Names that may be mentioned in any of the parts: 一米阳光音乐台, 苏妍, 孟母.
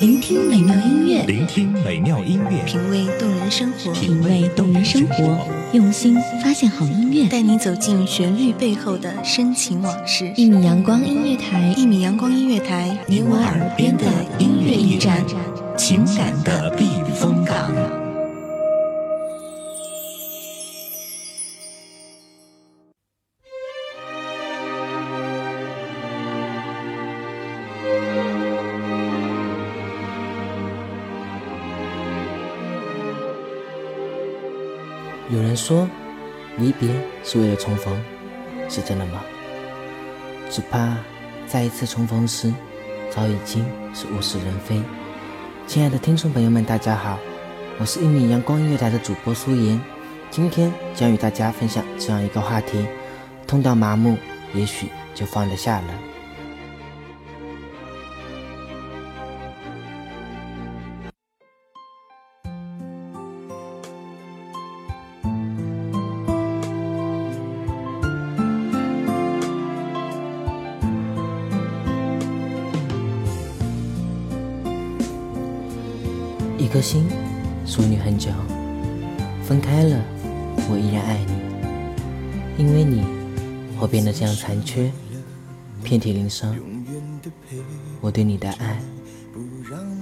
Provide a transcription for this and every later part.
聆听美妙音乐，品味动人生活，用心发现好音乐，带你走进旋律背后的深情往事。一米阳光音乐台，你我耳边的音乐驿站，情感的避风港。有人说，离别是为了重逢，是真的吗？只怕再一次重逢时，早已经是物是人非。亲爱的听众朋友们，大家好，我是一米阳光音乐台的主播苏妍，今天将与大家分享这样一个话题：痛到麻木，也许就放得下了。一颗心属你很久，分开了我依然爱你，因为你我变得这样残缺，遍体鳞伤。我对你的爱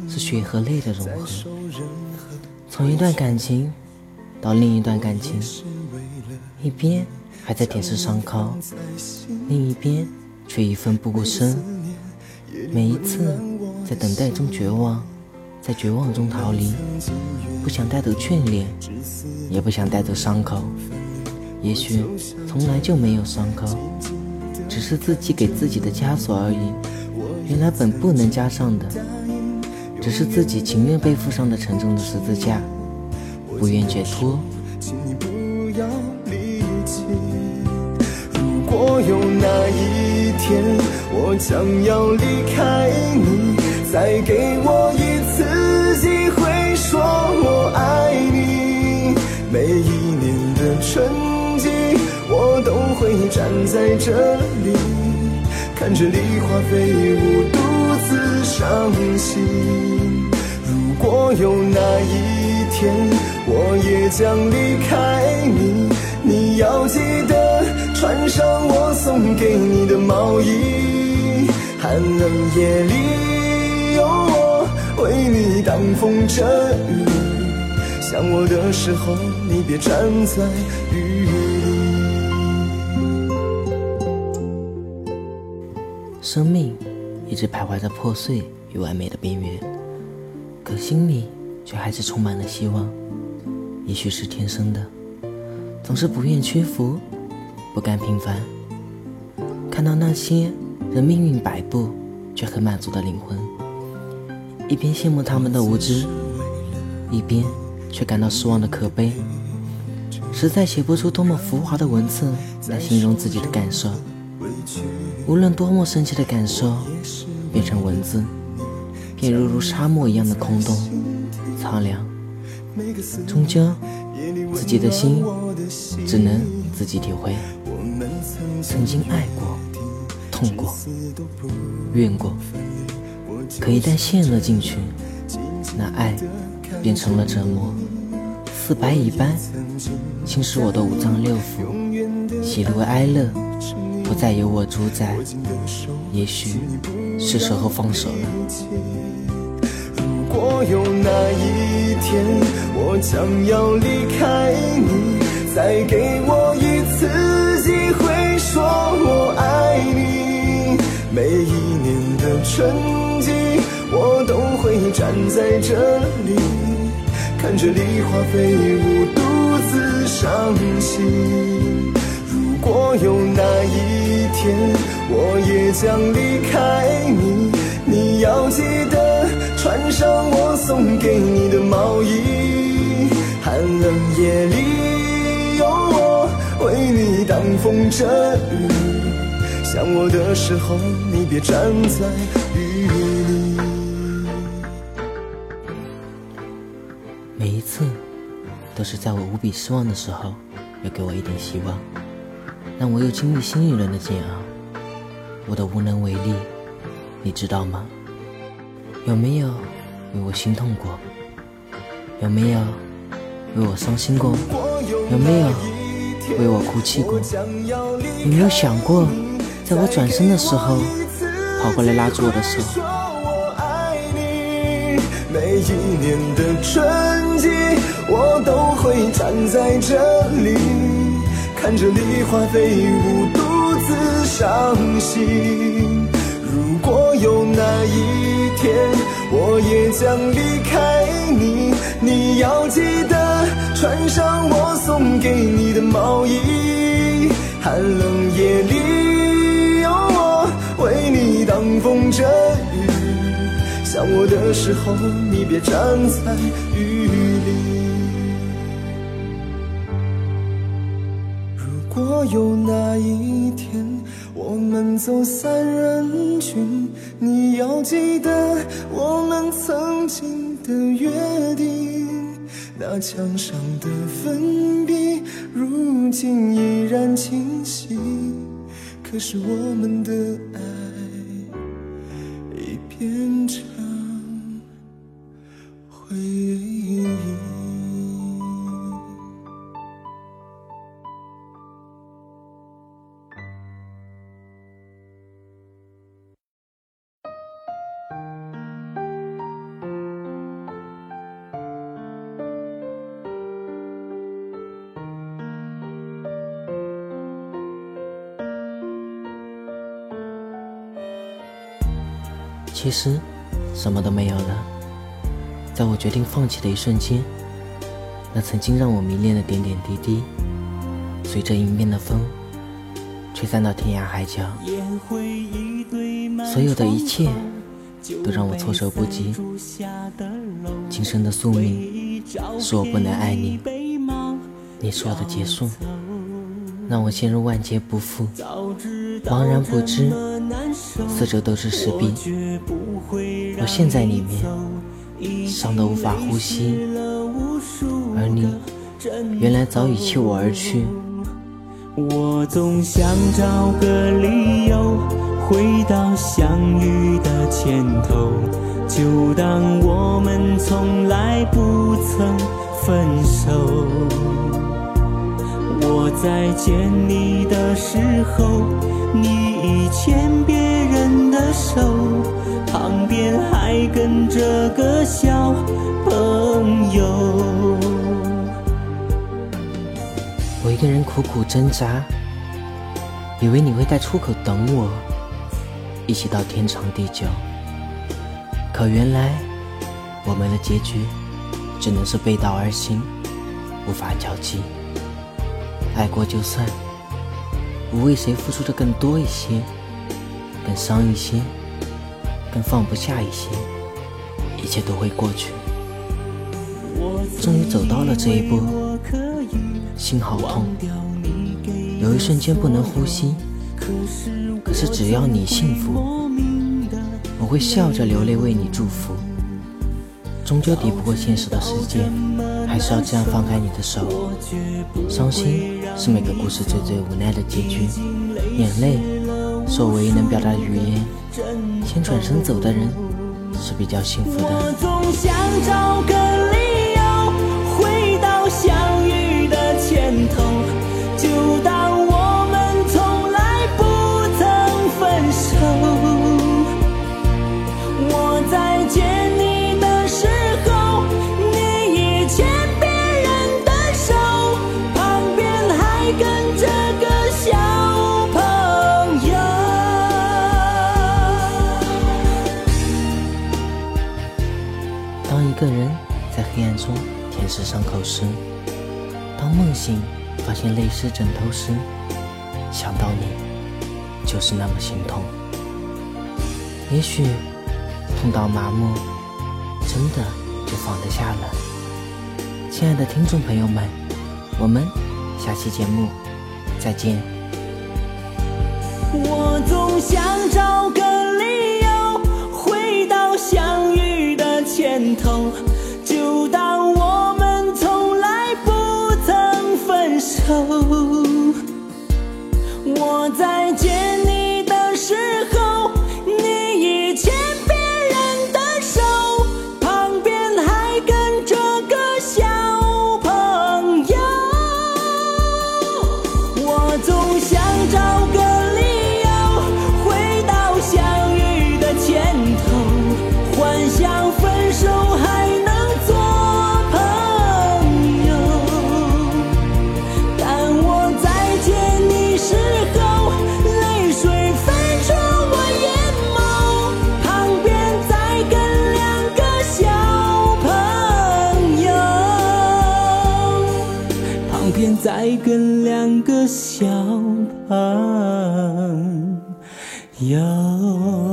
是血和泪的融合，从一段感情到另一段感情，一边还在舔舐伤口，另一边却一奋不顾身。每一次在等待中绝望，在绝望中逃离，不想带走眷恋，也不想带走伤口。也许从来就没有伤口，只是自己给自己的枷锁而已，原来本不能加上的，只是自己情愿背负上的沉重的十字架，不愿解脱。请你不要离弃，如果有那一天我将要离开你，再给我一次机会说我爱你，每一年的春季我都会站在这里，看着梨花飞舞，独自伤心。如果有那一天我也将离开你，你要记得穿上我送给你的毛衣，寒冷夜里有我为你挡风遮雨，想我的时候你别站在雨里。生命一直徘徊在破碎与完美的边缘，可心里却还是充满了希望。也许是天生的，总是不愿屈服，不甘平凡。看到那些人命运摆布却很满足的灵魂，一边羡慕他们的无知，一边却感到失望的可悲。实在写不出多么浮华的文字来形容自己的感受，无论多么深切的感受变成文字，便如沙漠一样的空洞苍凉。终究自己的心只能自己体会，曾经爱过，痛过，怨过，可一旦陷了进去，那爱变成了折磨，似白蚁般侵蚀我的五脏六腑。喜怒哀乐不再由我主宰，也许是时候放手了。如果有那一天我将要离开你，再给我一次机会说我爱你，每一年的春我都会站在这里，看着梨花飞舞，独自伤心。如果有那一天我也将离开你，你要记得穿上我送给你的毛衣，寒冷夜里有我为你挡风遮雨，想我的时候你别站在雨里。每一次都是在我无比失望的时候，又给我一点希望，让我又经历新一轮的煎熬。我的无能为力，你知道吗？有没有为我心痛过？有没有为我伤心过？有没有为我哭泣过？有没有想过在我转身的时候跑过来拉住我的手？每一年的春季我都会站在这里，看着梨花飞舞，独自伤心。如果有那一天我也将离开你，你要记得穿上我送给你的毛衣，寒冷夜里有我为你挡风遮雨，想我的时候你别站在雨里。如果有那一天我们走散人群，你要记得我们曾经的约定，那墙上的粉笔如今依然清晰，可是我们的爱已变成回忆。其实什么都没有了，在我决定放弃的一瞬间，那曾经让我迷恋的点点滴滴，随着迎面的风吹散到天涯海角，所有的一切都让我措手不及。今生的宿命是我不能爱你，你是我的结束，让我陷入万劫不复，茫然不知，四周都是石壁，我陷在里面，伤得无法呼吸，而你原来早已弃我而去。我总想找个理由回到相遇的前头，就当我们从来不曾分手。我再见你的时候，你已牵别人的手，旁边还跟着个小朋友。我一个人苦苦挣扎，以为你会在出口等我，一起到天长地久，可原来我们的结局只能是背道而行，无法交集。爱过就算，不为谁付出的更多一些，更伤一些，更放不下一些，一切都会过去。终于走到了这一步，心好痛，有一瞬间不能呼吸，可是只要你幸福，我会笑着流泪为你祝福。终究抵不过现实的世界，还是要这样放开你的手。伤心是每个故事最最无奈的结局，眼泪是我唯一能表达的语言，先转身走的人是比较幸福的。我总想找个理由回到相遇的前头，就当我们从来不曾分手。我再见你的时候，你已牵跟这个小朋友。当一个人在黑暗中舔舐伤口时，当梦醒发现泪湿枕头时，想到你就是那么心痛。也许痛到麻木，真的就放得下了。亲爱的听众朋友们，我们下期节目再见。我总想找个理由回到相遇的前头，就当我们从来不曾分手。我再见你的时候，你已牵别人的手，跟两个小朋友。